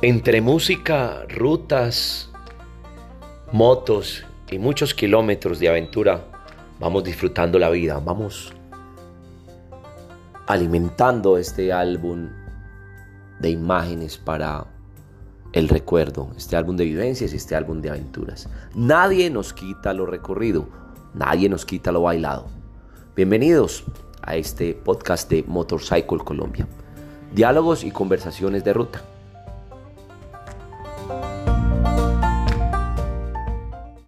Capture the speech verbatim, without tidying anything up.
Entre música, rutas, motos y muchos kilómetros de aventura, vamos disfrutando la vida, vamos alimentando este álbum de imágenes para el recuerdo, este álbum de vivencias, este álbum de aventuras. Nadie nos quita lo recorrido, nadie nos quita lo bailado. Bienvenidos a este podcast de Motorcycle Colombia. Diálogos y conversaciones de ruta.